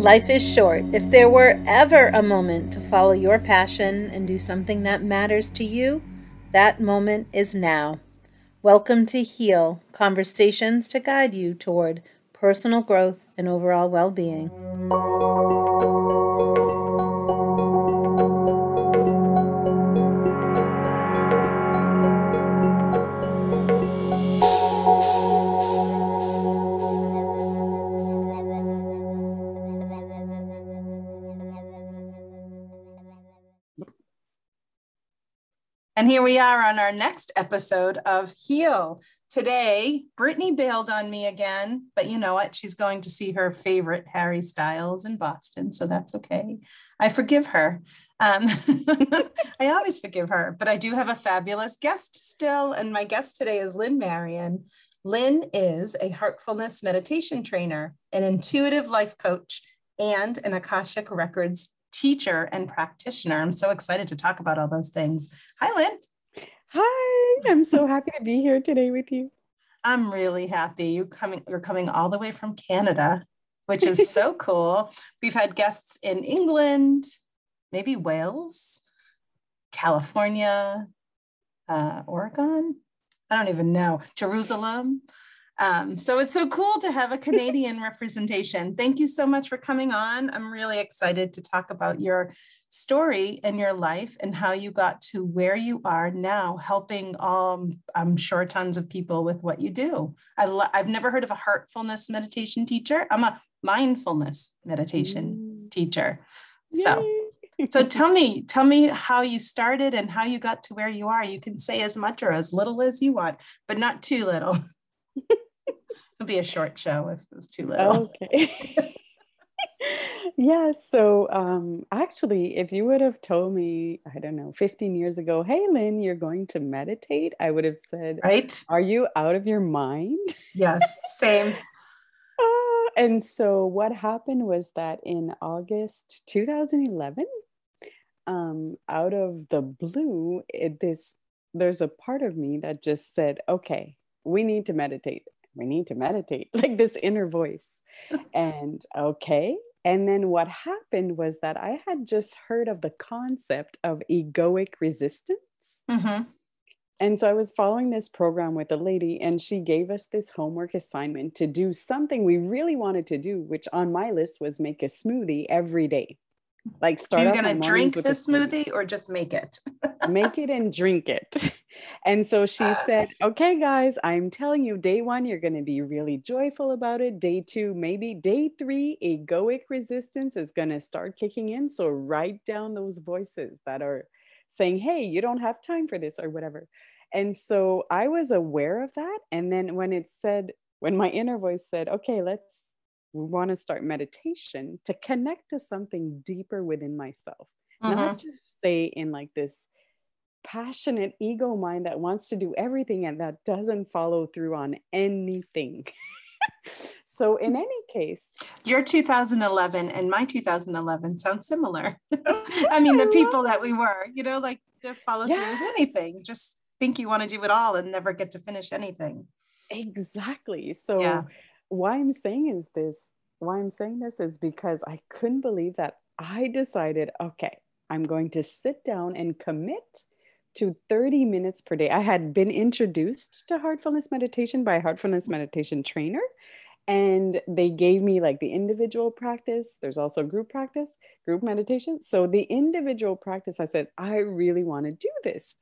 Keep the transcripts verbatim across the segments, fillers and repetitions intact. Life is short. If there were ever a moment to follow your passion and do something that matters to you, that moment is now. Welcome to Heal, conversations to guide you toward personal growth and overall well-being. And here we are on our next episode of Heal. Today, Brittany bailed on me again, but you know what? She's going to see her favorite Harry Styles in Boston, so that's okay. I forgive her. Um, I always forgive her, but I do have a fabulous guest still, and my guest today is Lynn Marion. Lynn is a Heartfulness Meditation trainer, an intuitive life coach, and an Akashic Records teacher and practitioner. I'm so excited to talk about all those things. Hi, Lynn. Hi, I'm so happy to be here today with you. I'm really happy. You're coming, you're coming all the way from Canada, which is so cool. We've had guests in England, maybe Wales, California, uh, Oregon. I don't even know. Jerusalem. Um, so it's so cool to have a Canadian representation. Thank you so much for coming on. I'm really excited to talk about your story and your life and how you got to where you are now, helping, um, I'm sure, tons of people with what you do. I lo- I've never heard of a heartfulness meditation teacher. I'm a mindfulness meditation mm. teacher. Yay. So, so tell me, tell me how you started and how you got to where you are. You can say as much or as little as you want, but not too little. It'll be a short show if it was too little. Okay. Yeah. So um, actually, if you would have told me, I don't know, fifteen years ago, hey, Lynn, you're going to meditate, I would have said, right? Are you out of your mind? Yes. Same. uh, and so what happened was that in August two thousand eleven, um, out of the blue, it, this there's a part of me that just said, okay, we need to meditate. We need to meditate, like this inner voice. And okay. And then what happened was that I had just heard of the concept of egoic resistance. Mm-hmm. And so I was following this program with a lady, and she gave us this homework assignment to do something we really wanted to do, which on my list was make a smoothie every day. Like start. You're gonna drink the smoothie, smoothie or just make it? Make it and drink it. And so she uh, said, okay, guys, I'm telling you, day one, you're gonna be really joyful about it. Day two, maybe day three, egoic resistance is gonna start kicking in. So write down those voices that are saying, hey, you don't have time for this or whatever. And so I was aware of that. And then when it said, when my inner voice said, okay, let's we want to start meditation to connect to something deeper within myself, mm-hmm. not just stay in like this passionate ego mind that wants to do everything and that doesn't follow through on anything. So in any case, your two thousand eleven and my two thousand eleven sound similar. I mean, the people that we were, you know, like to follow yeah. through with anything, just think you want to do it all and never get to finish anything. Exactly. So yeah. Why I'm saying is this, why I'm saying this is because I couldn't believe that I decided, okay, I'm going to sit down and commit to thirty minutes per day. I had been introduced to Heartfulness Meditation by a Heartfulness Meditation trainer, and they gave me like the individual practice. There's also group practice, group meditation. So the individual practice, I said, I really want to do this.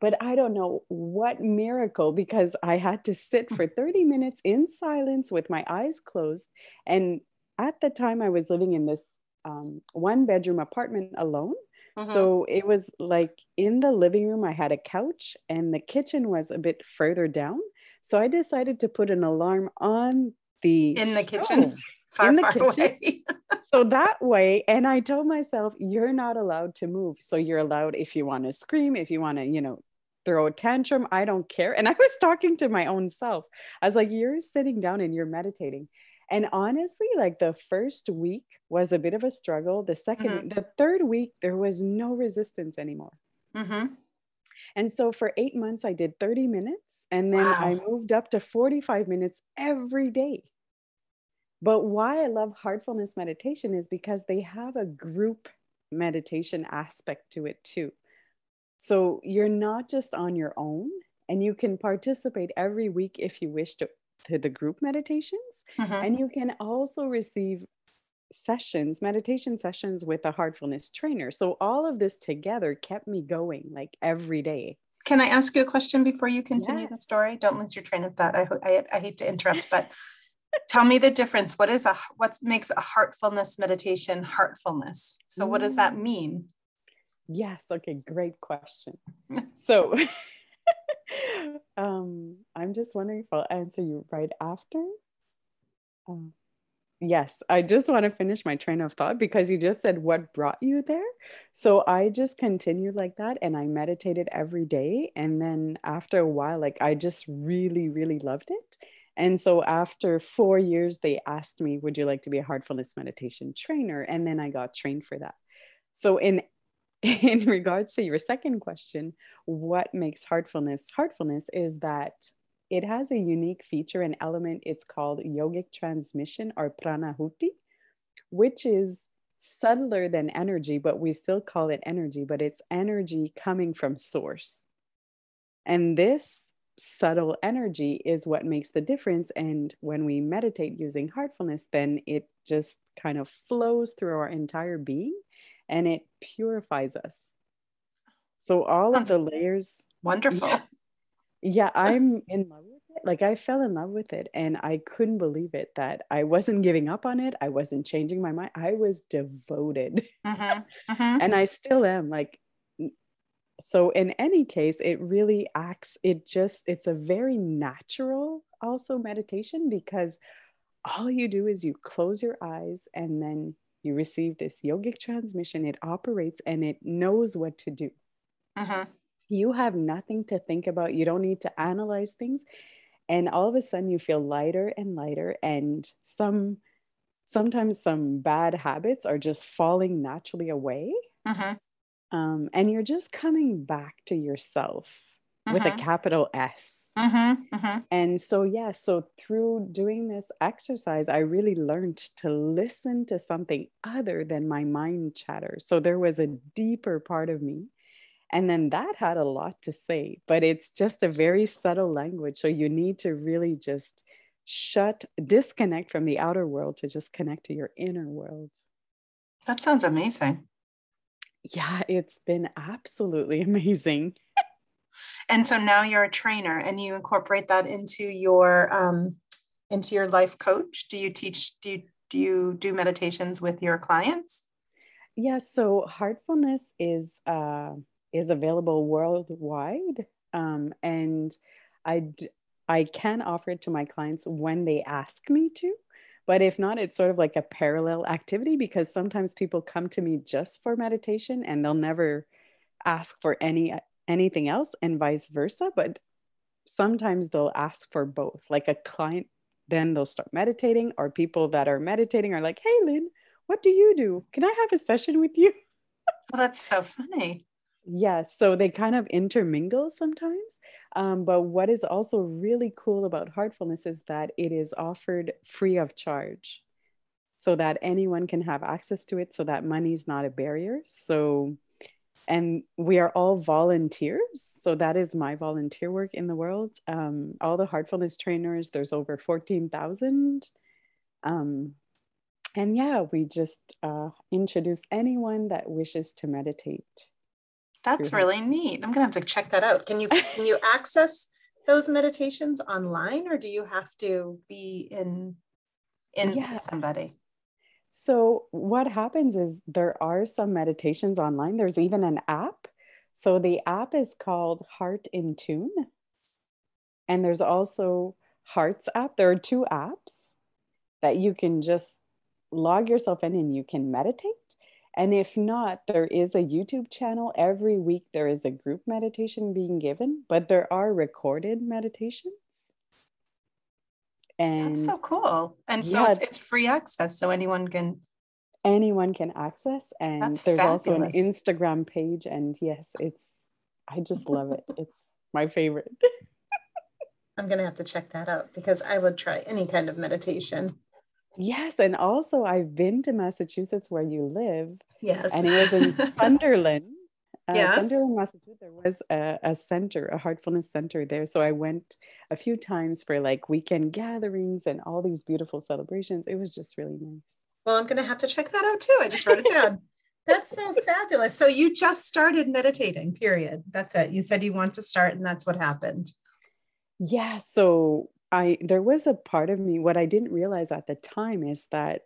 But I don't know what miracle, because I had to sit for thirty minutes in silence with my eyes closed. And at the time I was living in this um, one bedroom apartment alone. Mm-hmm. So it was like in the living room, I had a couch and the kitchen was a bit further down. So I decided to put an alarm on the in the stove. kitchen. Far, in the far kitchen. Away. So that way, and I told myself, you're not allowed to move. So you're allowed if you want to scream, if you want to, you know, throw a tantrum, I don't care. And I was talking to my own self. I was like, you're sitting down and you're meditating. And honestly, like the first week was a bit of a struggle. The second, mm-hmm. the third week, there was no resistance anymore. Mm-hmm. And so for eight months, I did thirty minutes. And then wow. I moved up to forty-five minutes every day. But why I love Heartfulness Meditation is because they have a group meditation aspect to it too. So you're not just on your own, and you can participate every week if you wish to, to the group meditations. Uh-huh. And you can also receive sessions, meditation sessions with a heartfulness trainer. So all of this together kept me going like every day. Can I ask you a question before you continue yeah. the story? Don't lose your train of thought. I, I, I hate to interrupt, but tell me the difference. What is a, what makes a heartfulness meditation heartfulness? So what does that mean? Yes. Okay. Great question. So um, I'm just wondering if I'll answer you right after. Um, yes. I just want to finish my train of thought because you just said what brought you there. So I just continued like that and I meditated every day. And then after a while, like I just really, really loved it. And so after four years, they asked me, would you like to be a heartfulness meditation trainer? And then I got trained for that. So in in regards to your second question, what makes heartfulness heartfulness is that it has a unique feature and element. It's called yogic transmission or pranahuti, which is subtler than energy, but we still call it energy, but it's energy coming from source. And this subtle energy is what makes the difference. And when we meditate using heartfulness, then it just kind of flows through our entire being and it purifies us. So all That's of the layers. Wonderful. Yeah, yeah, I'm in love with it. Like I fell in love with it and I couldn't believe it that I wasn't giving up on it. I wasn't changing my mind. I was devoted. Uh-huh. Uh-huh. And I still am like, so in any case, it really acts, it just, it's a very natural also meditation because all you do is you close your eyes and then you receive this yogic transmission. It operates and it knows what to do. Uh-huh. You have nothing to think about. You don't need to analyze things. And all of a sudden you feel lighter and lighter. And some, sometimes some bad habits are just falling naturally away. Uh-huh. Um, and you're just coming back to yourself uh-huh. with a capital S. Uh-huh. Uh-huh. And so, yeah, so through doing this exercise, I really learned to listen to something other than my mind chatter. So there was a deeper part of me. And then that had a lot to say, but it's just a very subtle language. So you need to really just shut, disconnect from the outer world to just connect to your inner world. That sounds amazing. Yeah, it's been absolutely amazing. And so now you're a trainer and you incorporate that into your um, into your life coach. Do you teach, do you, do you do meditations with your clients? Yeah, so Heartfulness is uh, is available worldwide. Um, and I, d- I can offer it to my clients when they ask me to. But if not, it's sort of like a parallel activity because sometimes people come to me just for meditation and they'll never ask for any anything else and vice versa. But sometimes they'll ask for both, like a client, then they'll start meditating, or people that are meditating are like, hey, Lynn, what do you do? Can I have a session with you? Well, that's so funny. Yeah, so they kind of intermingle sometimes. Um, but what is also really cool about Heartfulness is that it is offered free of charge so that anyone can have access to it, so that money's not a barrier. So, and we are all volunteers. So that is my volunteer work in the world. Um, all the Heartfulness trainers, there's over fourteen thousand. Um, and yeah, we just uh, introduce anyone that wishes to meditate. That's really neat. I'm going to have to check that out. Can you can you access those meditations online, or do you have to be in in yeah. somebody? So what happens is there are some meditations online. There's even an app. So the app is called Heart in Tune. And there's also Heart's app. There are two apps that you can just log yourself in and you can meditate. And if not, there is a YouTube channel. Every week there is a group meditation being given, but there are recorded meditations. And that's so cool. And yeah, so it's, it's free access. So anyone can. Anyone can access. And there's fabulous. Also an Instagram page. And yes, it's, I just love it. It's my favorite. I'm going to have to check that out because I would try any kind of meditation. Yes. And also I've been to Massachusetts where you live. Yes. And it was in Sunderland. Uh, yeah. Sunderland, Massachusetts. There was a, a center, a heartfulness center there. So I went a few times for like weekend gatherings and all these beautiful celebrations. It was just really nice. Well, I'm going to have to check that out too. I just wrote it down. That's so fabulous. So you just started meditating, period. That's it. You said you want to start and that's what happened. Yeah. So I, there was a part of me, what I didn't realize at the time is that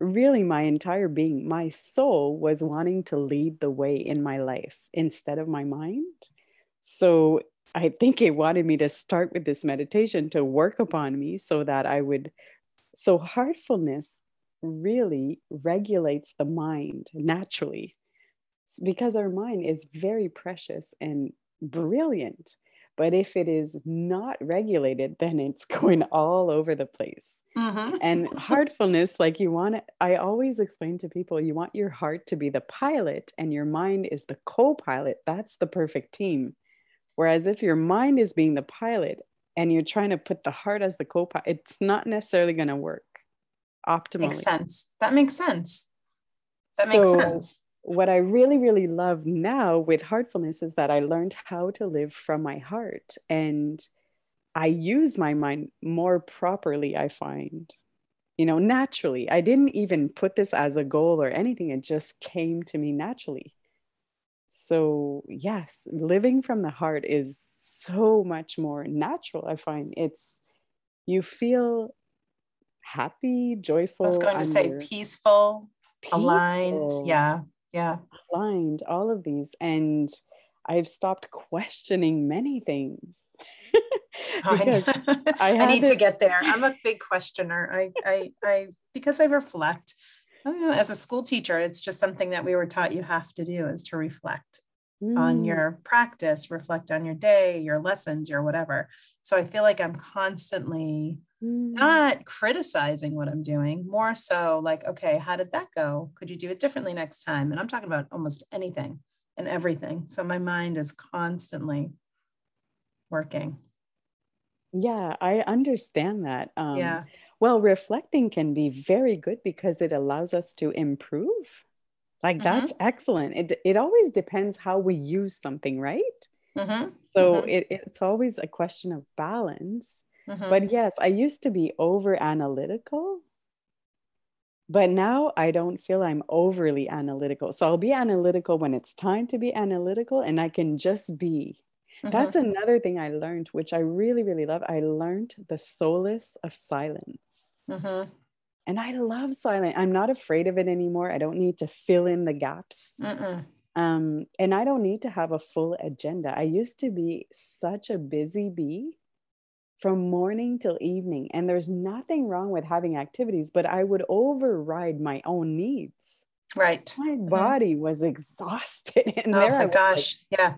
really my entire being, my soul was wanting to lead the way in my life instead of my mind. So I think it wanted me to start with this meditation to work upon me so that I would, so heartfulness really regulates the mind naturally because our mind is very precious and brilliant. But if it is not regulated, then it's going all over the place. Uh-huh. And heartfulness, like you want, I always explain to people, you want your heart to be the pilot and your mind is the co-pilot. That's the perfect team. Whereas if your mind is being the pilot and you're trying to put the heart as the co-pilot, it's not necessarily going to work optimally. Makes sense. That makes sense. That so, makes sense. What I really, really love now with heartfulness is that I learned how to live from my heart and I use my mind more properly. I find, you know, naturally, I didn't even put this as a goal or anything. It just came to me naturally. So yes, living from the heart is so much more natural. I find it's, you feel happy, joyful. I was going to say peaceful, peaceful. aligned. Yeah. Yeah. Aligned, all of these. And I've stopped questioning many things. I, I, I need this... to get there. I'm a big questioner. I, I, I, because I reflect, I don't know, as a school teacher, it's just something that we were taught you have to do is to reflect mm. on your practice, reflect on your day, your lessons, your whatever. So I feel like I'm constantly mm. not criticizing what I'm doing, more so like, okay, how did that go? Could you do it differently next time? And I'm talking about almost anything and everything. So my mind is constantly working. Yeah, I understand that. Um, yeah. Well, reflecting can be very good because it allows us to improve. Like that's mm-hmm. excellent. It, it always depends how we use something, right? Mm-hmm. So mm-hmm. It, it's always a question of balance. Mm-hmm. But yes, I used to be over analytical, but now I don't feel I'm overly analytical. So I'll be analytical when it's time to be analytical and I can just be. Mm-hmm. That's another thing I learned, which I really, really love. I learned the solace of silence. Mm-hmm. And I love silence. I'm not afraid of it anymore. I don't need to fill in the gaps. Mm-mm. Um, and I don't need to have a full agenda. I used to be such a busy bee from morning till evening. And there's nothing wrong with having activities, but I would override my own needs. Right. My mm-hmm. body was exhausted. And oh there my I was gosh. Like yeah.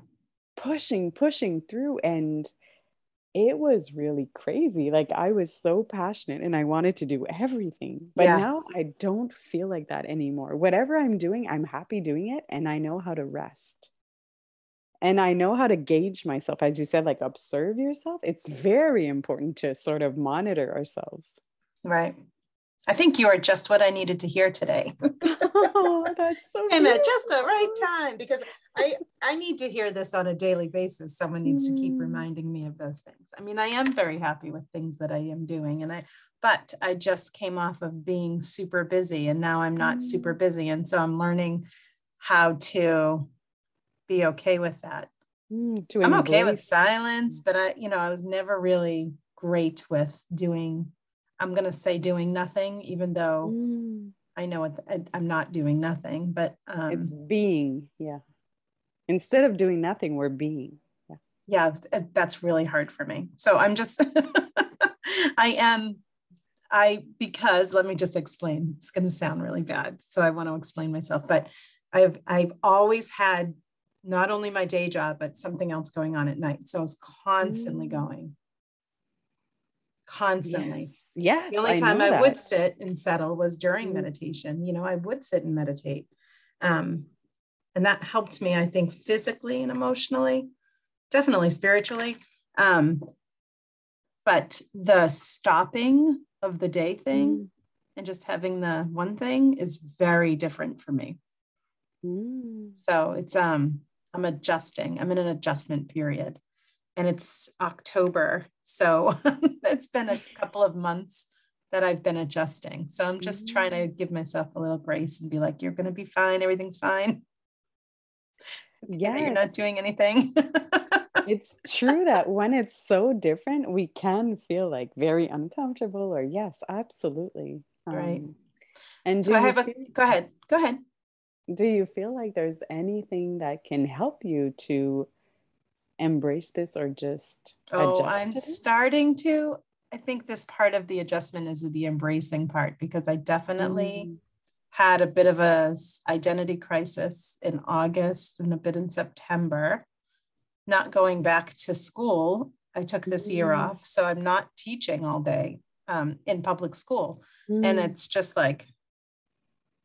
Pushing, pushing through. And it was really crazy. Like I was so passionate and I wanted to do everything, but yeah. now I don't feel like that anymore. Whatever I'm doing, I'm happy doing it. And I know how to rest. And I know how to gauge myself. As you said, like observe yourself. It's very important to sort of monitor ourselves. Right. I think you are just what I needed to hear today. Oh, that's so and at just the right time, because I, I need to hear this on a daily basis. Someone needs mm. to keep reminding me of those things. I mean, I am very happy with things that I am doing. And I, but I just came off of being super busy and now I'm not mm. super busy. And so I'm learning how to be okay with that. Mm, to I'm okay with silence, but I, you know, I was never really great with doing, I'm going to say doing nothing, even though mm. I know it, I, I'm not doing nothing, but um, it's being, yeah. Instead of doing nothing, we're being. Yeah. Yeah, that's really hard for me. So I'm just, I am, I, because let me just explain, it's going to sound really bad. So I want to explain myself, but I've, I've always had not only my day job, but something else going on at night. So I was constantly going, constantly. Yes. yes the only I time I that. would sit and settle was during mm. meditation. You know, I would sit and meditate. Um, and that helped me, I think, physically and emotionally, definitely spiritually. Um, but the stopping of the day thing, mm. and just having the one thing is very different for me. Mm. So it's, um, I'm adjusting, I'm in an adjustment period, and it's October. So it's been a couple of months that I've been adjusting. So I'm just mm. trying to give myself a little grace and be like, you're going to be fine. Everything's fine. Yeah. You're not doing anything. It's true that when it's so different, we can feel like very uncomfortable, or yes, absolutely. Um, right. And so I have a, feel, go ahead, go ahead. Do you feel like there's anything that can help you to embrace this, or just adjust? Oh, I'm it? starting to, I think this part of the adjustment is the embracing part, because I definitely mm. had a bit of a identity crisis in August and a bit in September. Not going back to school. I took this mm. year off, so I'm not teaching all day um, in public school. Mm. And it's just like,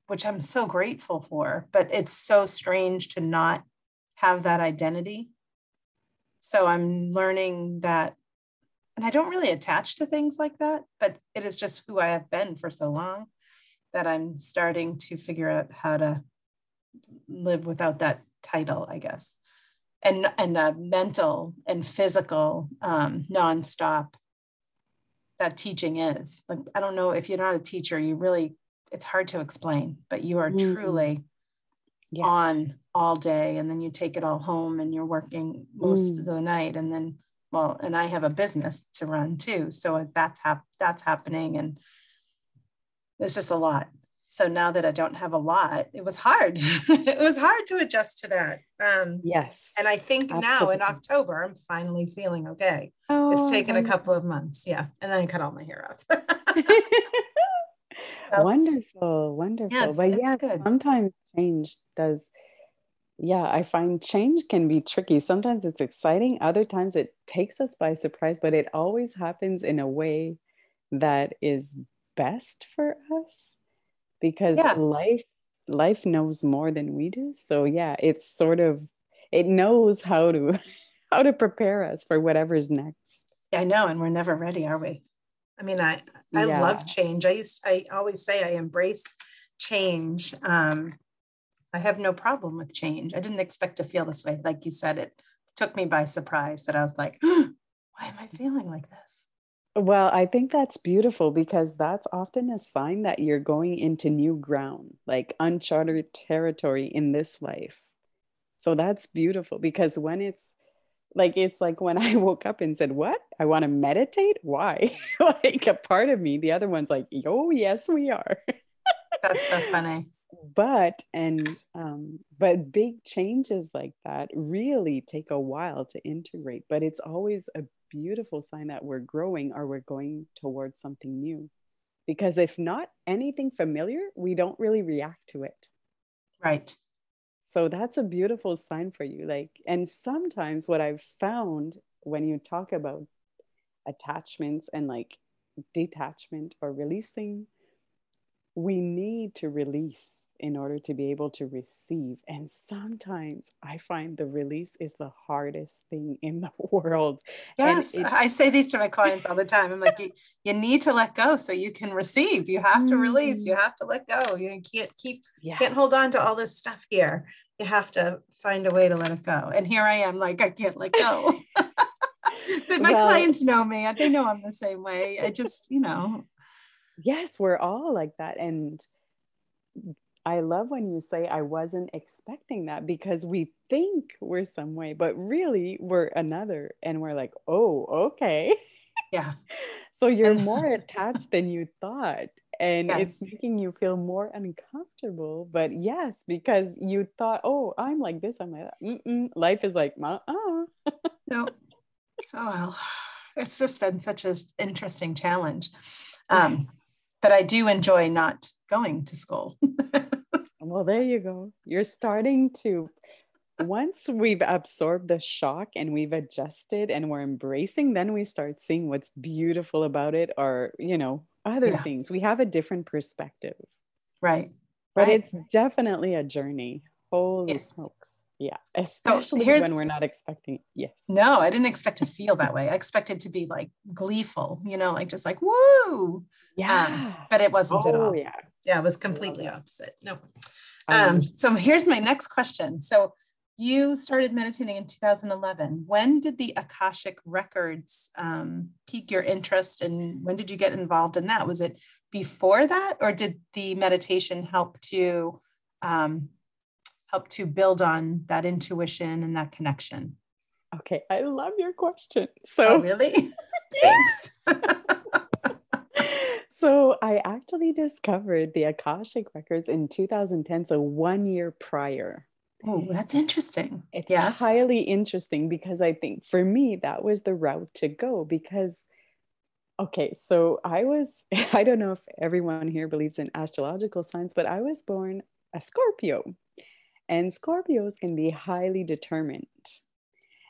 which I'm so grateful for, but it's so strange to not have that identity. So I'm learning that, and I don't really attach to things like that, but it is just who I have been for so long that I'm starting to figure out how to live without that title, I guess. And and the mental and physical um, nonstop that teaching is. Like, I don't know, if you're not a teacher, you really, it's hard to explain, but you are mm. truly yes. on all day, and then you take it all home and you're working most mm. of the night. And then, well, and I have a business to run too. So that's, hap- that's happening, and it's just a lot. So now that I don't have a lot, it was hard. It was hard to adjust to that. Um, yes. And I think absolutely. Now in October, I'm finally feeling okay. Oh, it's taken a couple of months. Yeah. And then I cut all my hair off. so, wonderful. Wonderful. Yeah, it's, but it's yeah, good. Sometimes change does. Yeah. I find change can be tricky. Sometimes it's exciting. Other times it takes us by surprise, but it always happens in a way that is best for us. Because yeah. life, life knows more than we do. So yeah, it's sort of, it knows how to, how to prepare us for whatever's next. I know. And we're never ready, are we? I mean, I, I yeah. love change. I used, I always say I embrace change. Um, I have no problem with change. I didn't expect to feel this way. Like you said, it took me by surprise that I was like, oh, why am I feeling like this? Well, I think that's beautiful, because that's often a sign that you're going into new ground, like uncharted territory in this life. So that's beautiful, because when it's like, it's like when I woke up and said, what? I want to meditate? Why? Like a part of me, the other one's like, oh, yes, we are. That's so funny. But, and, um, but big changes like that really take a while to integrate, but it's always a beautiful sign that we're growing, or we're going towards something new, because if not anything familiar, we don't really react to it. Right. So that's a beautiful sign for you. Like, and sometimes what I've found when you talk about attachments and like detachment or releasing, we need to release in order to be able to receive. And sometimes I find the release is the hardest thing in the world. Yes, it, I say these to my clients all the time. I'm like, you, you need to let go so you can receive. You have to release. You have to let go. You can't keep, yes. can't hold on to all this stuff here. You have to find a way to let it go. And here I am, like, I can't let go. But my well, clients know me. They know I'm the same way. I just, you know. Yes, we're all like that. And I love when you say, I wasn't expecting that, because we think we're some way, but really we're another. And we're like, oh, okay. Yeah. So you're more attached than you thought. And yes. it's making you feel more uncomfortable. But yes, because you thought, oh, I'm like this. I'm like, mm-mm. Life is like, uh-uh. No. Oh, well, it's just been such an interesting challenge. Um, yes. But I do enjoy not going to school. Well, there you go. You're starting to, once we've absorbed the shock and we've adjusted and we're embracing, then we start seeing what's beautiful about it, or, you know, other yeah. things. We have a different perspective. Right. But right. it's definitely a journey. Holy yeah. smokes. Yeah. Especially so when we're not expecting it. Yes. No, I didn't expect to feel that way. I expected to be like gleeful, you know, like just like, woo. Yeah. Um, but it wasn't oh, at all. Yeah. Yeah. It was completely opposite. No. Um, so here's my next question. So you started meditating in two thousand eleven. When did the Akashic Records um, pique your interest, and when did you get involved in that? Was it before that, or did the meditation help to um, help to build on that intuition and that connection? Okay, I love your question. So oh, really, thanks. So I actually discovered the Akashic Records in two thousand ten, so one year prior. Oh, that's interesting. It's yes. highly interesting, because I think for me, that was the route to go, because, okay, so I was, I don't know if everyone here believes in astrological signs, but I was born a Scorpio, and Scorpios can be highly determined.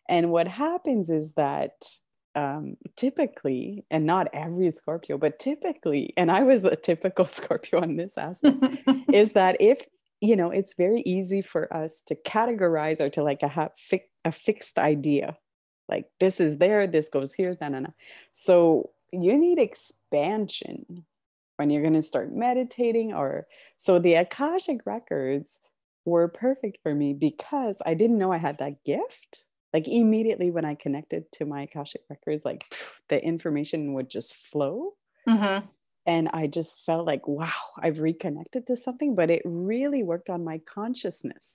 And what happens is that um, typically, and not every Scorpio, but typically, and I was a typical Scorpio on this aspect, is that if you know, it's very easy for us to categorize or to like a, have fi- a fixed idea, like this is there, this goes here, na na na. So you need expansion when you're going to start meditating, or so the Akashic Records were perfect for me, because I didn't know I had that gift. Like immediately when I connected to my Akashic Records, like phew, the information would just flow. Mm-hmm. And I just felt like, wow, I've reconnected to something, but it really worked on my consciousness.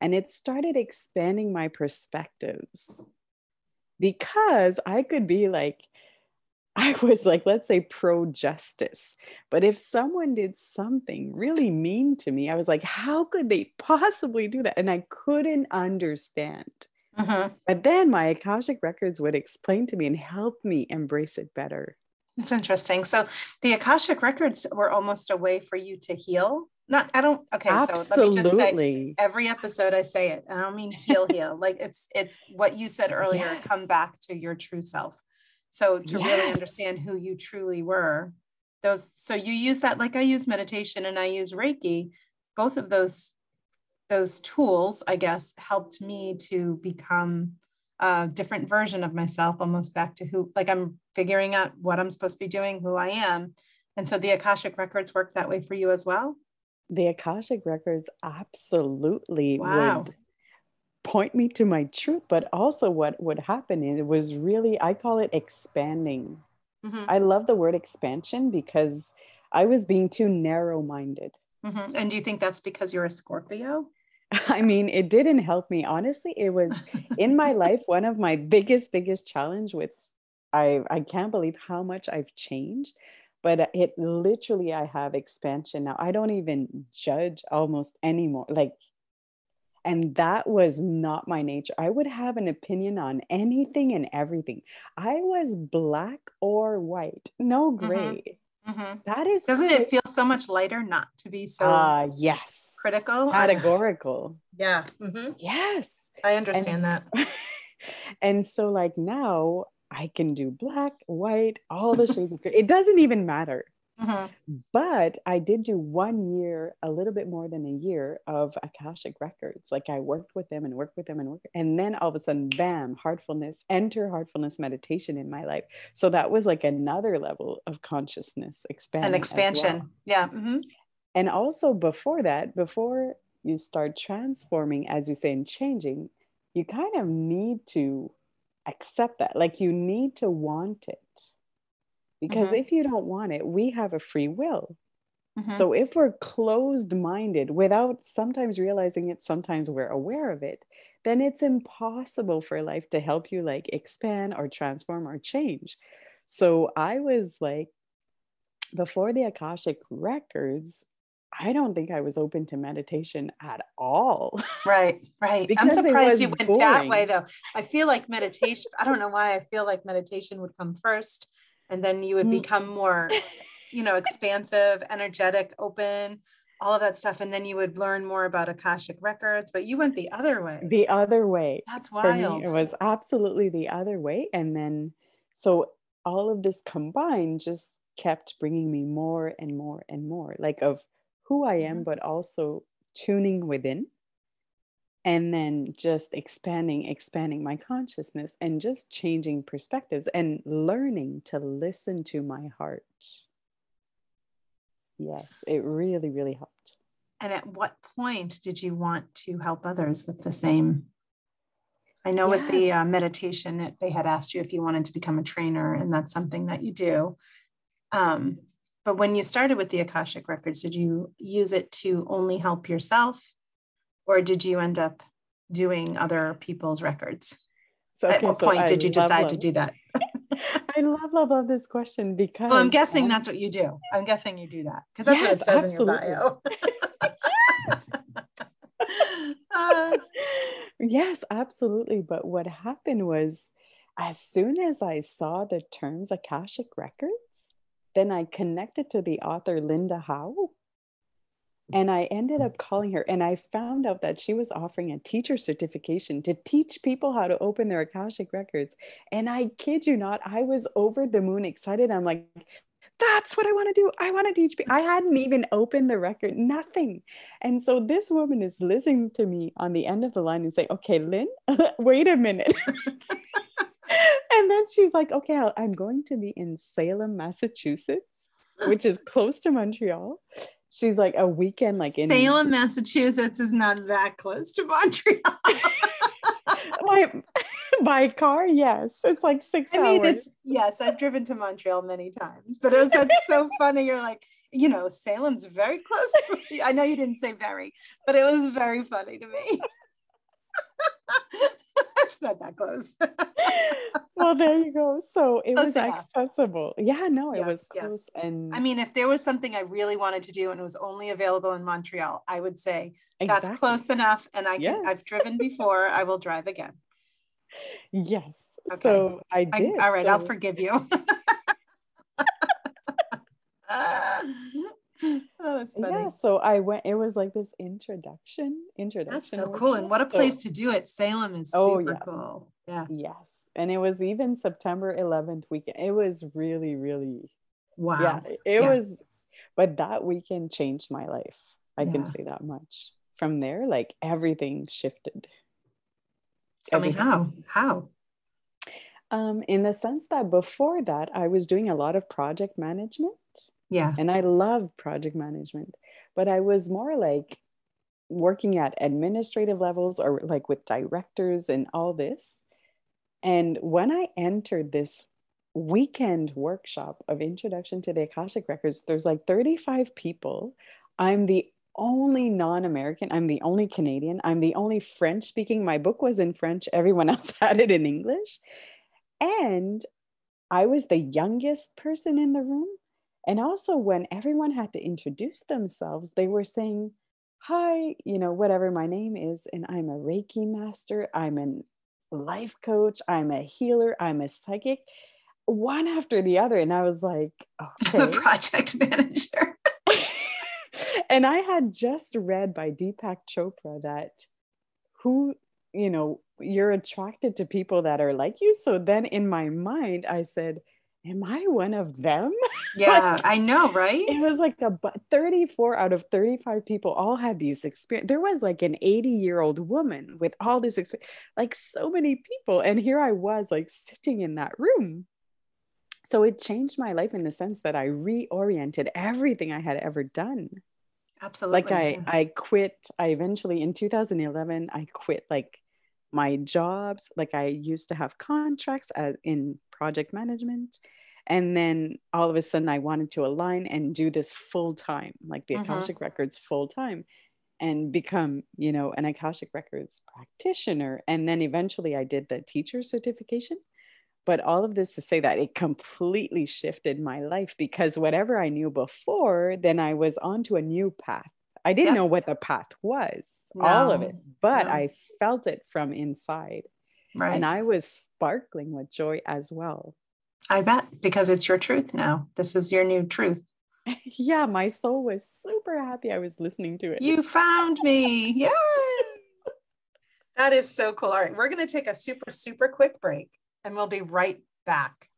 And it started expanding my perspectives, because I could be like, I was like, let's say pro justice. But if someone did something really mean to me, I was like, how could they possibly do that? And I couldn't understand. Uh-huh. But then my Akashic Records would explain to me and help me embrace it better. That's interesting. So the Akashic Records were almost a way for you to heal. Not, I don't, okay. Absolutely. So let me just say, every episode I say it, I don't mean heal, heal. Like it's, it's what you said earlier, yes. Come back to your true self. So to yes. really understand who you truly were, those, so you use that, like I use meditation and I use Reiki, both of those, those tools, I guess, helped me to become a different version of myself, almost back to who, like I'm figuring out what I'm supposed to be doing, who I am. And so the Akashic Records worked that way for you as well? The Akashic Records absolutely wow. would point me to my truth, but also what would happen is it was really, I call it expanding. Mm-hmm. I love the word expansion, because I was being too narrow-minded. Mm-hmm. And do you think that's because you're a Scorpio? I mean, it didn't help me. Honestly, it was in my life, one of my biggest, biggest challenge with, I, I can't believe how much I've changed, but it literally, I have expansion now. I don't even judge almost anymore. Like, and that was not my nature. I would have an opinion on anything and everything. I was black or white, no gray. Mm-hmm. Mm-hmm. That is, doesn't it feel so much lighter not to be so uh, yes. critical, categorical. Yeah. Mm-hmm. Yes. I understand and, that. And so like now I can do black, white, all the shades of gray. It doesn't even matter. Mm-hmm. But I did do one year, a little bit more than a year of Akashic Records. Like I worked with them and worked with them and worked. And then all of a sudden, bam, heartfulness, enter heartfulness meditation in my life. So that was like another level of consciousness expanding. An expansion. Well. Yeah. Mm-hmm. And also before that, before you start transforming, as you say, and changing, you kind of need to accept that. Like you need to want it, because mm-hmm. if you don't want it, we have a free will. Mm-hmm. So if we're closed-minded without sometimes realizing it, sometimes we're aware of it, then it's impossible for life to help you like expand or transform or change. So I was like, before the Akashic Records, I don't think I was open to meditation at all. Right, right. I'm surprised you went boring. That way though. I feel like meditation, I don't know why I feel like meditation would come first, and then you would become more, you know, expansive, energetic, open, all of that stuff. And then you would learn more about Akashic Records, but you went the other way. The other way. That's wild. For me, it was absolutely the other way. And then, so all of this combined just kept bringing me more and more and more, like of who I am, but also tuning within, and then just expanding, expanding my consciousness, and just changing perspectives, and learning to listen to my heart. Yes, it really, really helped. And at what point did you want to help others with the same? I know yeah. with the uh, meditation that they had asked you if you wanted to become a trainer, and that's something that you do. Um, but when you started with the Akashic Records, did you use it to only help yourself, or did you end up doing other people's records? So, okay, at what so point I did you decide love, to do that? I love, love, love this question because well, I'm guessing um, that's what you do. I'm guessing you do that because that's yes, what it says absolutely. in your bio. uh, yes, absolutely. But what happened was, as soon as I saw the terms Akashic Records, then I connected to the author Linda Howe, and I ended up calling her, and I found out that she was offering a teacher certification to teach people how to open their Akashic Records. And I kid you not, I was over the moon excited. I'm like, that's what I want to do. I want to teach people. I hadn't even opened the record, nothing. And so this woman is listening to me on the end of the line and saying, okay, Lynn, wait a minute. And then she's like, okay, I'll, I'm going to be in Salem, Massachusetts, which is close to Montreal. She's like a weekend, like in Salem, Massachusetts is not that close to Montreal. by, by car, yes. It's like six I hours. Mean, it's, yes, I've driven to Montreal many times, but it was that's so funny. You're like, you know, Salem's very close. I know you didn't say very, but it was very funny to me. It's not that close. Well, there you go. So it close was enough. accessible. Yeah, no, it yes, was close. Yes. And I mean, if there was something I really wanted to do and it was only available in Montreal, I would say exactly. that's close enough. And I can, yes. I've driven before, I will drive again. Yes. Okay. So I did. I, all right. So. I'll forgive you. uh, Oh, that's funny. Yeah, so I went, it was like this introduction, introduction. That's so cool. And what a place so, to do it. Salem is oh, super yes. cool. Yeah. Yes. And it was even September eleventh weekend. It was really, really, wow. Yeah, it yeah. was, but that weekend changed my life. I yeah. can say that much. From there, like everything shifted. Tell everything. me how, how? Um, in the sense that before that, I was doing a lot of project management. Yeah. And I loved project management, but I was more like working at administrative levels or like with directors and all this. And when I entered this weekend workshop of introduction to the Akashic Records, there's like thirty-five people. I'm the only non-American. I'm the only Canadian. I'm the only French speaking. My book was in French. Everyone else had it in English. And I was the youngest person in the room. And also when everyone had to introduce themselves, they were saying, hi, you know, whatever my name is, and I'm a Reiki master, I'm a life coach, I'm a healer, I'm a psychic, one after the other. And I was like, okay. I'm a project manager. And I had just read by Deepak Chopra that who, you know, you're attracted to people that are like you. So then in my mind, I said, am I one of them? Yeah, like, I know, right? It was like a thirty-four out of thirty-five people all had these experiences. There was like an eighty-year-old woman with all this experience, like so many people. And here I was like sitting in that room. So it changed my life in the sense that I reoriented everything I had ever done. Absolutely. Like I, I quit. I eventually, in two thousand eleven, I quit like my jobs. Like I used to have contracts as in project management. And then all of a sudden I wanted to align and do this full time, like the uh-huh. Akashic Records full time, and become, you know, an Akashic Records practitioner. And then eventually I did the teacher certification. But all of this to say that it completely shifted my life, because whatever I knew before, then I was onto a new path. I didn't yep. know what the path was, no. all of it, but no. I felt it from inside. Right. And I was sparkling with joy as well. I bet, because it's your truth now. This is your new truth. Yeah, my soul was super happy I was listening to it. You found me. Yay! That is so cool. All right, we're going to take a super, super quick break, and we'll be right back.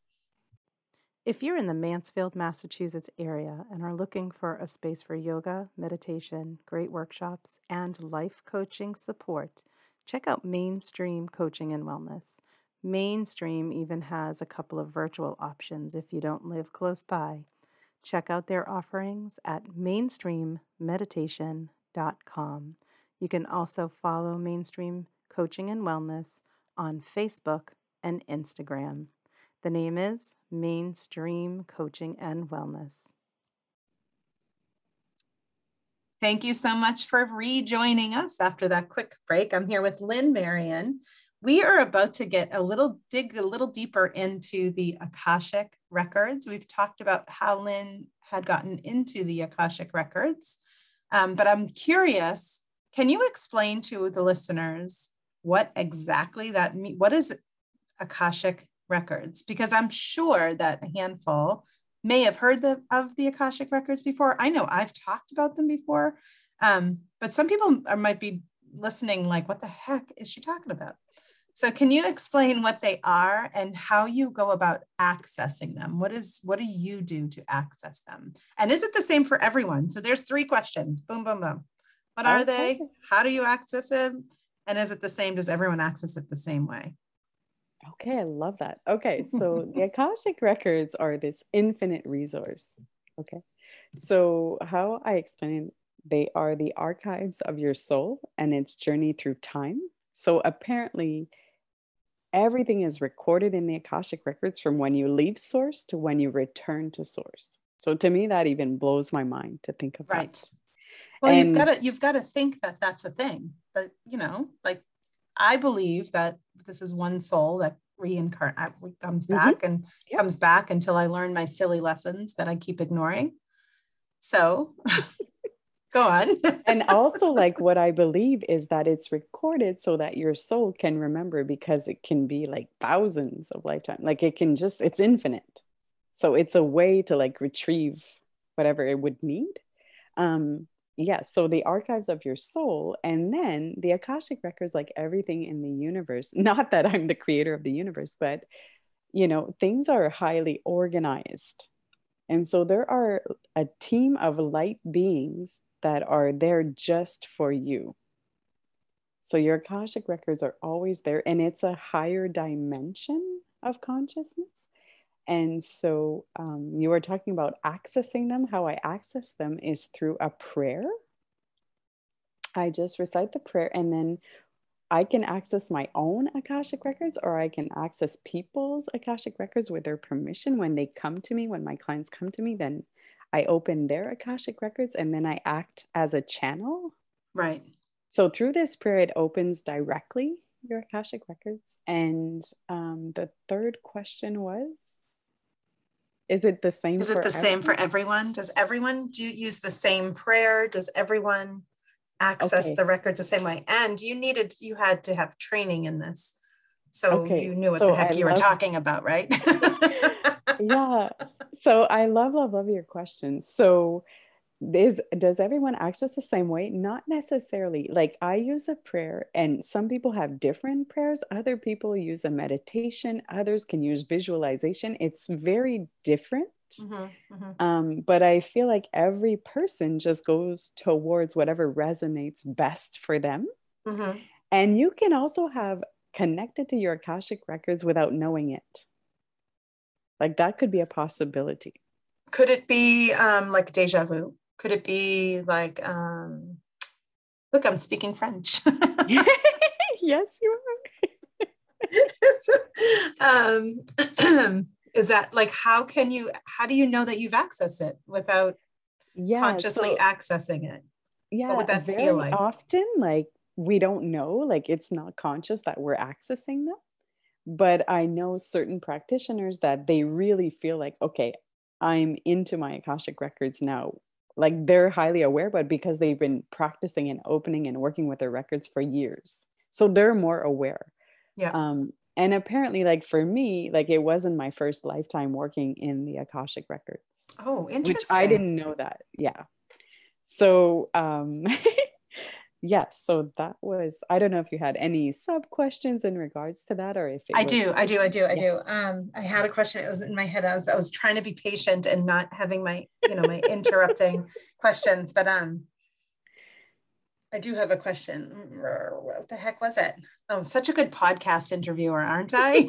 If you're in the Mansfield, Massachusetts area and are looking for a space for yoga, meditation, great workshops, and life coaching support, check out Mainstream Coaching and Wellness. Mainstream even has a couple of virtual options if you don't live close by. Check out their offerings at mainstream meditation dot com. You can also follow Mainstream Coaching and Wellness on Facebook and Instagram. The name is Mainstream Coaching and Wellness. Thank you so much for rejoining us after that quick break. I'm here with Lynn Marion. We are about to get a little, dig a little deeper into the Akashic Records. We've talked about how Lynn had gotten into the Akashic Records, um, but I'm curious, can you explain to the listeners what exactly that means? What is Akashic Records? Because I'm sure that a handful may have heard the, of the Akashic Records before. I know I've talked about them before, um, but some people are, might be listening like, what the heck is she talking about? So can you explain what they are and how you go about accessing them? What is, what do you do to access them? And is it the same for everyone? So there's three questions. Boom, boom, boom. What are okay. they? How do you access it? And is it the same? Does everyone access it the same way? Okay, I love that. Okay, so the Akashic Records are this infinite resource. Okay, so how I explain it, they are the archives of your soul and its journey through time. So apparently, everything is recorded in the Akashic Records from when you leave source to when you return to source. So to me, that even blows my mind to think of that. Right. Well, and you've got to you've got to think that that's a thing. But you know, like I believe that this is one soul that reincarnates, comes back mm-hmm. and yep. comes back until I learn my silly lessons that I keep ignoring. So. Go on. And also, like, what I believe is that it's recorded so that your soul can remember, because it can be like thousands of lifetimes. Like it can just, it's infinite. So it's a way to like retrieve whatever it would need. Um, yeah. So the archives of your soul, and then the Akashic Records, like everything in the universe, not that I'm the creator of the universe, but you know, things are highly organized. And so there are a team of light beings that are there just for you. So your Akashic Records are always there, and it's a higher dimension of consciousness. And so um, you were talking about accessing them. How I access them is through a prayer. I just recite the prayer, and then I can access my own Akashic Records, or I can access people's Akashic Records with their permission. When they come to me, when my clients come to me, then I open their Akashic Records, and then I act as a channel. Right. So through this prayer, it opens directly your Akashic Records. And um, the third question was, is it the same? Is it the same for everyone? Does everyone do you use the same prayer? Does everyone access okay. the records the same way? And you needed, you had to have training in this. So okay. you knew what so the heck I you love- were talking about, right? Yeah. So I love, love, love your question. So is, does everyone access the same way? Not necessarily. Like I use a prayer, and some people have different prayers. Other people use a meditation. Others can use visualization. It's very different. Mm-hmm, mm-hmm. Um, but I feel like every person just goes towards whatever resonates best for them. Mm-hmm. And you can also have connected to your Akashic Records without knowing it. Like that could be a possibility. Could it be um, like déjà vu? Could it be like, um, look, I'm speaking French. Yes, you are. um, Is that like, how can you, how do you know that you've accessed it without yeah, consciously so, accessing it? Yeah. What would that very feel like? Often, like, we don't know, like it's not conscious that we're accessing them, but I know certain practitioners that they really feel like, okay, I'm into my Akashic Records now. Like they're highly aware, but because they've been practicing and opening and working with their records for years. So they're more aware. Yeah. Um, And apparently, like for me, like it wasn't my first lifetime working in the Akashic Records. Oh, interesting. Which I didn't know that. Yeah. So, um, yeah, so that was, I don't know if you had any sub questions in regards to that, or if it I was- do, I do, I do, I do. Yeah. Um, I had a question. It was in my head. I was, I was trying to be patient and not having my, you know, my interrupting questions, but um, I do have a question. What the heck was it? Oh, such a good podcast interviewer, aren't I?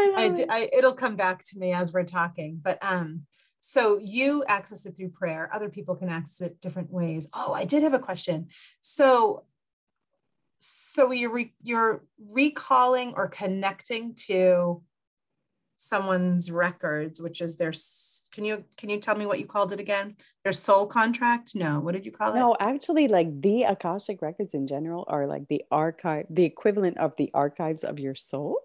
I I, it. I, it'll come back to me as we're talking, but um, so you access it through prayer. Other people can access it different ways. Oh, I did have a question. So, so you're, re, you're recalling or connecting to someone's records, which is their, can you, can you tell me what you called it again? Their soul contract? No. What did you call it? No, actually, like the Akashic records in general are like the archive, the equivalent of the archives of your soul.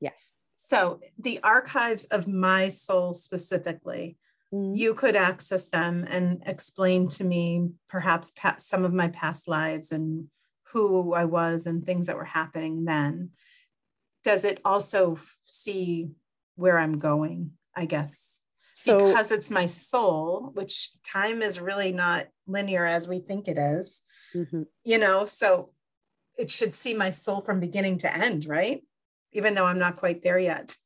Yes. So the archives of my soul specifically, mm-hmm. you could access them and explain to me perhaps past, some of my past lives and who I was and things that were happening then. Does it also see where I'm going, I guess, so, because it's my soul, which time is really not linear as we think it is, mm-hmm. you know, so it should see my soul from beginning to end, right? Even though I'm not quite there yet.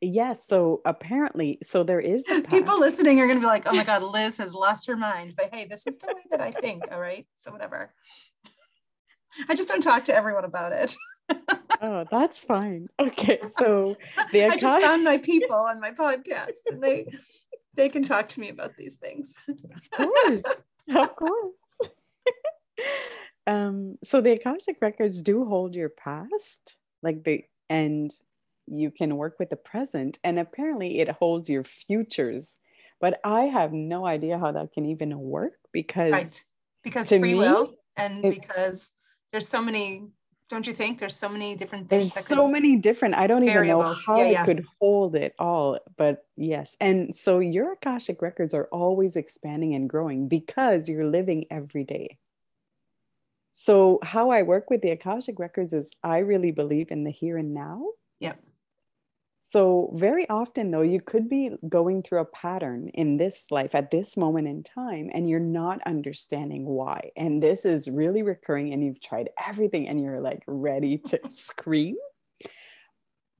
Yes. Yeah, so apparently, so there is the people listening are going to be like, oh my God, Liz has lost her mind, but hey, this is the way that I think. All right. So whatever. I just don't talk to everyone about it. Oh, that's fine. Okay, so the Akashic- I just found my people on my podcast, and they they can talk to me about these things. Of course, of course. Um, so the Akashic records do hold your past, like the, and you can work with the present, and apparently it holds your futures. But I have no idea how that can even work because right. because free me, will, and because there's so many. Don't you think there's so many different things? There's so many different, I don't even know how yeah, yeah. I could hold it all, but yes. And so your Akashic records are always expanding and growing because you're living every day. So how I work with the Akashic records is I really believe in the here and now. Yep. So very often though, you could be going through a pattern in this life at this moment in time, and you're not understanding why. And this is really recurring, and you've tried everything and you're like ready to scream.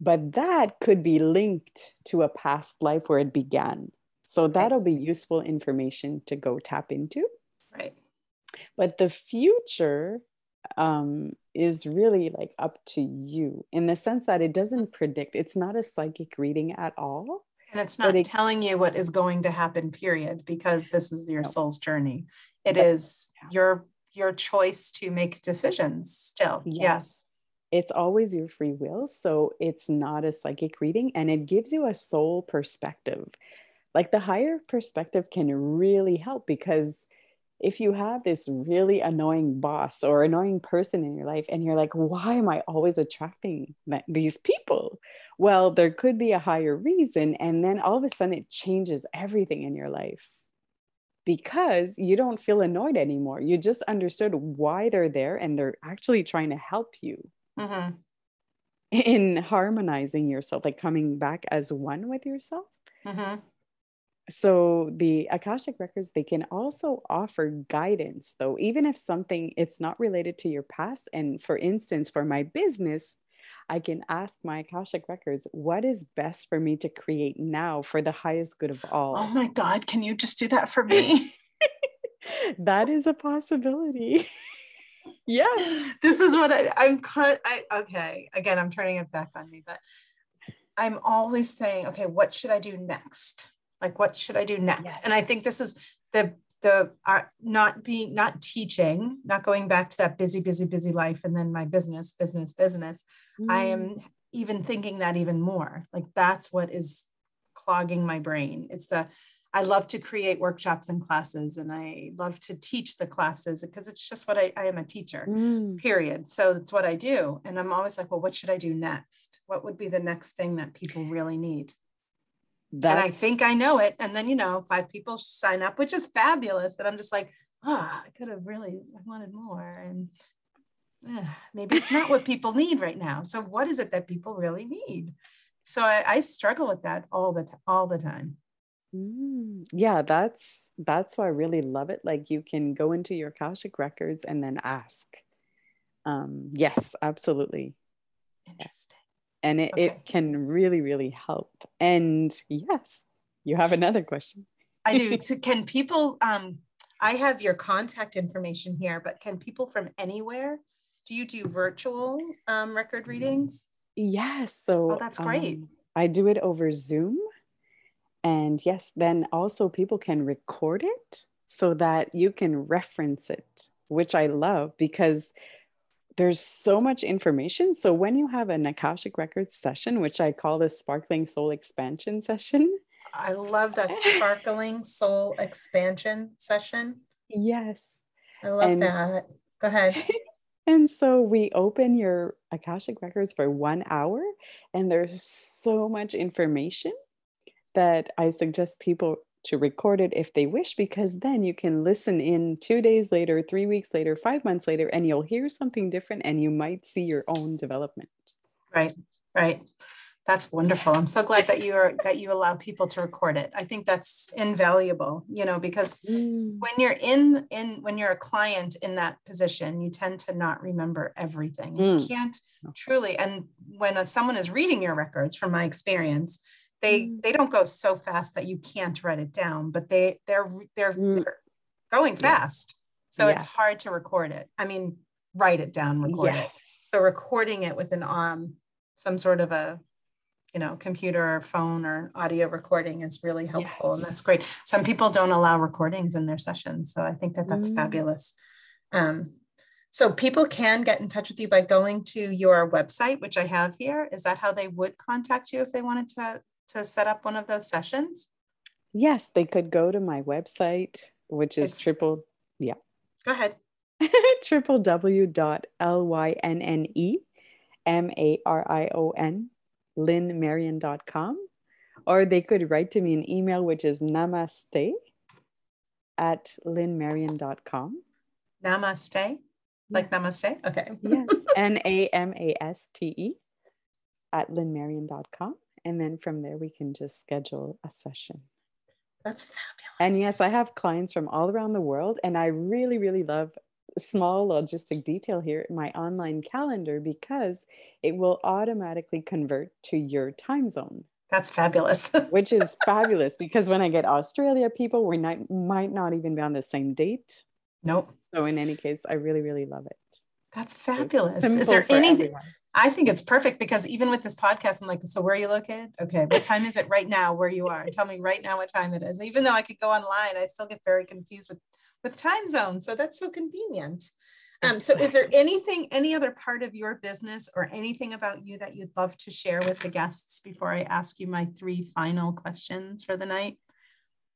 But that could be linked to a past life where it began. So that'll be useful information to go tap into. Right. But the future um, is really like up to you in the sense that it doesn't predict. It's not a psychic reading at all. And it's not it, telling you what is going to happen, period, because this is your no. soul's journey. It but, is yeah. your, your choice to make decisions still. Yes. yes. It's always your free will. So it's not a psychic reading, and it gives you a soul perspective. Like the higher perspective can really help, because if you have this really annoying boss or annoying person in your life, and you're like, why am I always attracting these people? Well, there could be a higher reason. And then all of a sudden it changes everything in your life, because you don't feel annoyed anymore. You just understood why they're there, and they're actually trying to help you mm-hmm. in harmonizing yourself, like coming back as one with yourself. Mm-hmm. So the Akashic records, they can also offer guidance though, even if something it's not related to your past. And for instance, for my business, I can ask my Akashic records, what is best for me to create now for the highest good of all? Oh my God, can you just do that for me? That is a possibility. Yes. This is what I, I'm cut. I, okay. Again, I'm turning it back on me, but I'm always saying, okay, what should I do next? Like, what should I do next? Yes. And I think this is the, the uh, not being, not teaching, not going back to that busy, busy, busy life. And then my business, business, business. Mm. I am even thinking that even more, like that's what is clogging my brain. It's the, I love to create workshops and classes, and I love to teach the classes because it's just what I, I am a teacher, mm. period. So it's what I do. And I'm always like, well, what should I do next? What would be the next thing that people really need? That's, and I think I know it. And then, you know, five people sign up, which is fabulous. But I'm just like, ah, oh, I could have really I wanted more. And uh, maybe it's not what people need right now. So what is it that people really need? So I, I struggle with that all the, t- all the time. Mm, yeah, that's, that's why I really love it. Like you can go into your Akashic records and then ask. Um, yes, absolutely. Interesting. And it, okay. it can really, really help. And yes, you have another question. I do. So can people, um, I have your contact information here, but can people from anywhere, do you do virtual um, record readings? Yes. So oh, that's great. Um, I do it over Zoom. And yes, then also people can record it so that you can reference it, which I love because there's so much information. So when you have an Akashic Records session, which I call the Sparkling Soul Expansion Session. I love that Sparkling Soul Expansion Session. Yes. I love and, that. Go ahead. And so we open your Akashic Records for one hour and there's so much information that I suggest people to record it if they wish, because then you can listen in two days later, three weeks later, five months later, and you'll hear something different and you might see your own development. Right, right. That's wonderful. I'm so glad that you are, that you allow people to record it. I think that's invaluable, you know, because mm. when you're in, in, when you're a client in that position, you tend to not remember everything. Mm. You can't truly. And when a, someone is reading your records, from my experience, they, mm. they don't go so fast that you can't write it down, but they, they're, they're, mm. they're going fast. So yes. it's hard to record it. I mean, write it down, record yes. it. So recording it with an, um, some sort of a, you know, computer or phone or audio recording is really helpful. Yes. And that's great. Some people don't allow recordings in their sessions. So I think that that's mm. fabulous. Um, so people can get in touch with you by going to your website, which I have here. Is that how they would contact you if they wanted to, to set up one of those sessions? Yes, they could go to my website, which is it's, triple. Yeah. Go ahead. triple w dot l y n n e m a r i o n lynn marion dot com, or they could write to me an email, which is namaste at lynn marion dot com. Namaste? Like yes. namaste? Okay. Yes. N A M A S T E at lynn marion dot com. And then from there, we can just schedule a session. That's fabulous. And yes, I have clients from all around the world. And I really, really love small logistic detail here, my online calendar, because it will automatically convert to your time zone. That's fabulous. Which is fabulous because when I get Australia people, we might, might not even be on the same date. Nope. So in any case, I really, really love it. That's fabulous. Is there anything? Everyone. I think it's perfect because even with this podcast, I'm like, so where are you located? Okay. What time is it right now where you are? Tell me right now what time it is. Even though I could go online, I still get very confused with with time zones. So that's so convenient. Um, so is there anything, any other part of your business or anything about you that you'd love to share with the guests before I ask you my three final questions for the night?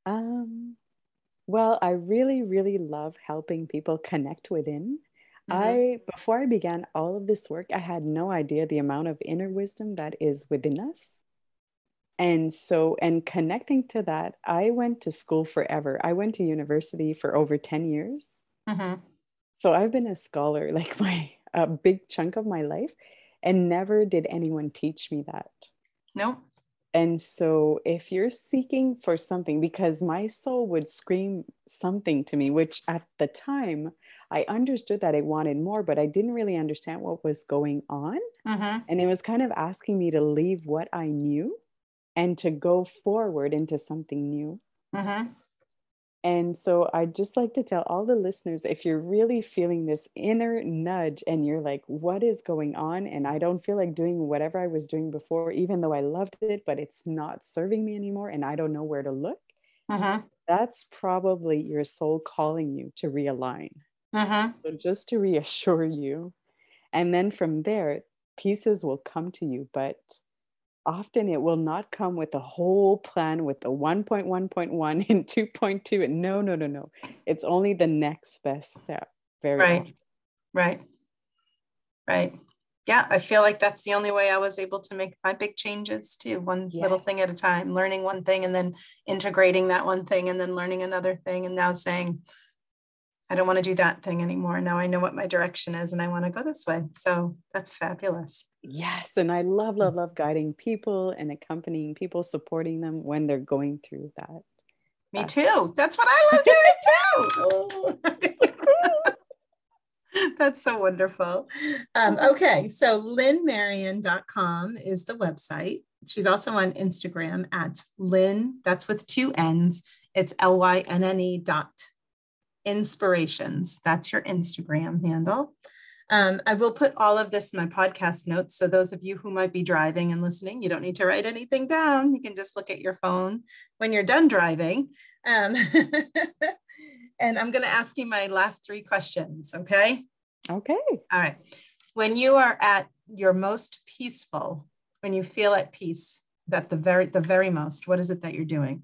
Um, well, I really, really love helping people connect within. Mm-hmm. I, before I began all of this work, I had no idea the amount of inner wisdom that is within us. And so, and connecting to that, I went to school forever. I went to university for over ten years. Mm-hmm. So I've been a scholar, like my, a big chunk of my life, and never did anyone teach me that. No. And so if you're seeking for something, because my soul would scream something to me, which at the time I understood that I wanted more, but I didn't really understand what was going on. Mm-hmm. And it was kind of asking me to leave what I knew and to go forward into something new. Mm-hmm. And so I'd just like to tell all the listeners, if you're really feeling this inner nudge and you're like, what is going on? And I don't feel like doing whatever I was doing before, even though I loved it, but it's not serving me anymore and I don't know where to look. Mm-hmm. That's probably your soul calling you to realign. Mm-hmm. So just to reassure you. And then from there, pieces will come to you, but often it will not come with the whole plan with the one point one point one and two point two. And no, no, no, no. It's only the next best step. Very right. Often. Right. Right. Yeah. I feel like that's the only way I was able to make my big changes too. One yes. little thing at a time, learning one thing and then integrating that one thing and then learning another thing. And now saying, I don't want to do that thing anymore. Now I know what my direction is and I want to go this way. So that's fabulous. Yes. And I love, love, love guiding people and accompanying people, supporting them when they're going through that. Me that's- too. That's what I love doing too. That's so wonderful. Um, okay. So lynn marion dot com is the website. She's also on Instagram at Lynn. That's with two N's. It's L Y N N E dot inspirations. That's your Instagram handle. Um, I will put all of this in my podcast notes. So those of you who might be driving and listening, you don't need to write anything down. You can just look at your phone when you're done driving. Um, and I'm going to ask you my last three questions. Okay. Okay. All right. When you are at your most peaceful, when you feel at peace, that the very, the very most, what is it that you're doing?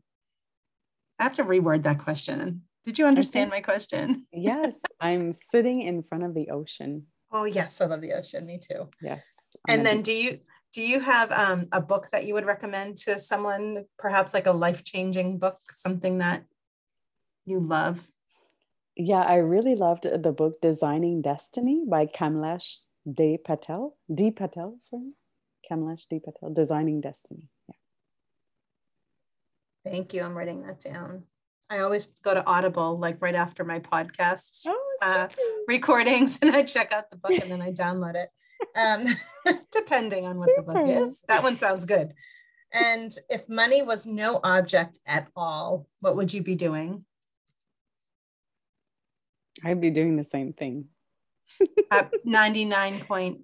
I have to reword that question. Did you understand my question? Yes. I'm sitting in front of the ocean. Oh yes. I love the ocean. Me too. Yes. I'm and then be- do you, do you have um, a book that you would recommend to someone, perhaps like a life-changing book, something that you love? Yeah. I really loved the book, Designing Destiny by Kamlesh De Patel, De Patel, sorry. Kamlesh De Patel, Designing Destiny. Yeah. Thank you. I'm writing that down. I always go to Audible, like right after my podcast oh, uh, recordings, and I check out the book and then I download it, um, depending on what the book is. That one sounds good. And if money was no object at all, what would you be doing? I'd be doing the same thing. uh, ninety-nine point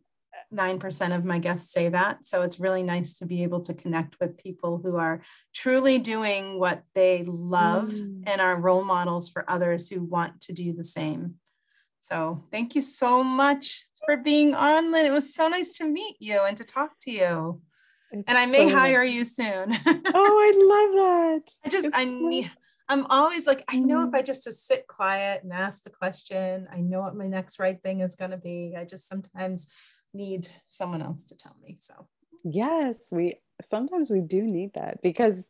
nine percent of my guests say that. So it's really nice to be able to connect with people who are truly doing what they love mm. and are role models for others who want to do the same. So thank you so much for being on, Lynn. It was so nice to meet you and to talk to you. It's and I may so hire nice. You soon. Oh, I love that. I just, it's I need, I'm always like, I know if I just, just sit quiet and ask the question, I know what my next right thing is going to be. I just sometimes need someone else to tell me. So yes, we sometimes we do need that, because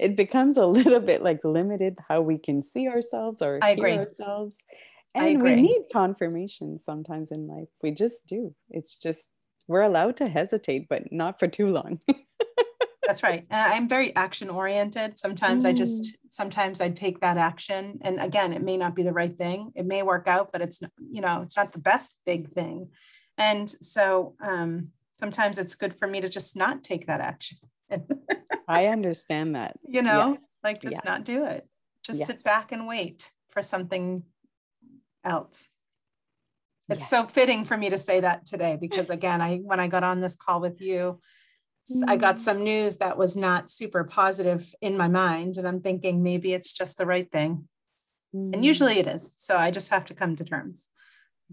it becomes a little bit like limited how we can see ourselves or I hear agree. Ourselves. And we need confirmation sometimes in life. We just do. It's just, we're allowed to hesitate, but not for too long. That's right. And I'm very action oriented. Sometimes mm. I just, sometimes I take that action. And again, it may not be the right thing. It may work out, but it's, you know, it's not the best big thing. And so um, sometimes it's good for me to just not take that action. I understand that. You know, yes. like just yeah. not do it. Just yes. sit back and wait for something else. It's yes. so fitting for me to say that today, because again, I when I got on this call with you, mm-hmm. I got some news that was not super positive in my mind. And I'm thinking maybe it's just the right thing. Mm-hmm. And usually it is. So I just have to come to terms.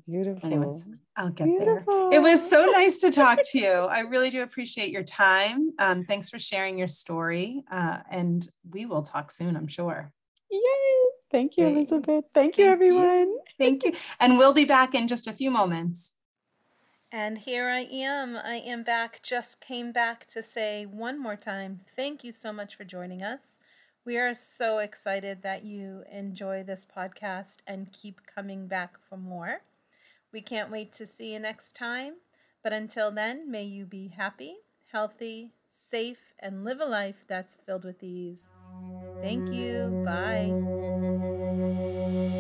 Beautiful. Anyways, I'll get Beautiful. There. It was so nice to talk to you. I really do appreciate your time. Um, thanks for sharing your story. Uh, and we will talk soon, I'm sure. Yay. Thank you, Yay. Elizabeth. Thank, Thank you, everyone. You. Thank you. And we'll be back in just a few moments. And here I am. I am back. Just came back to say one more time, thank you so much for joining us. We are so excited that you enjoy this podcast and keep coming back for more. We can't wait to see you next time, but until then, may you be happy, healthy, safe, and live a life that's filled with ease. Thank you. Bye.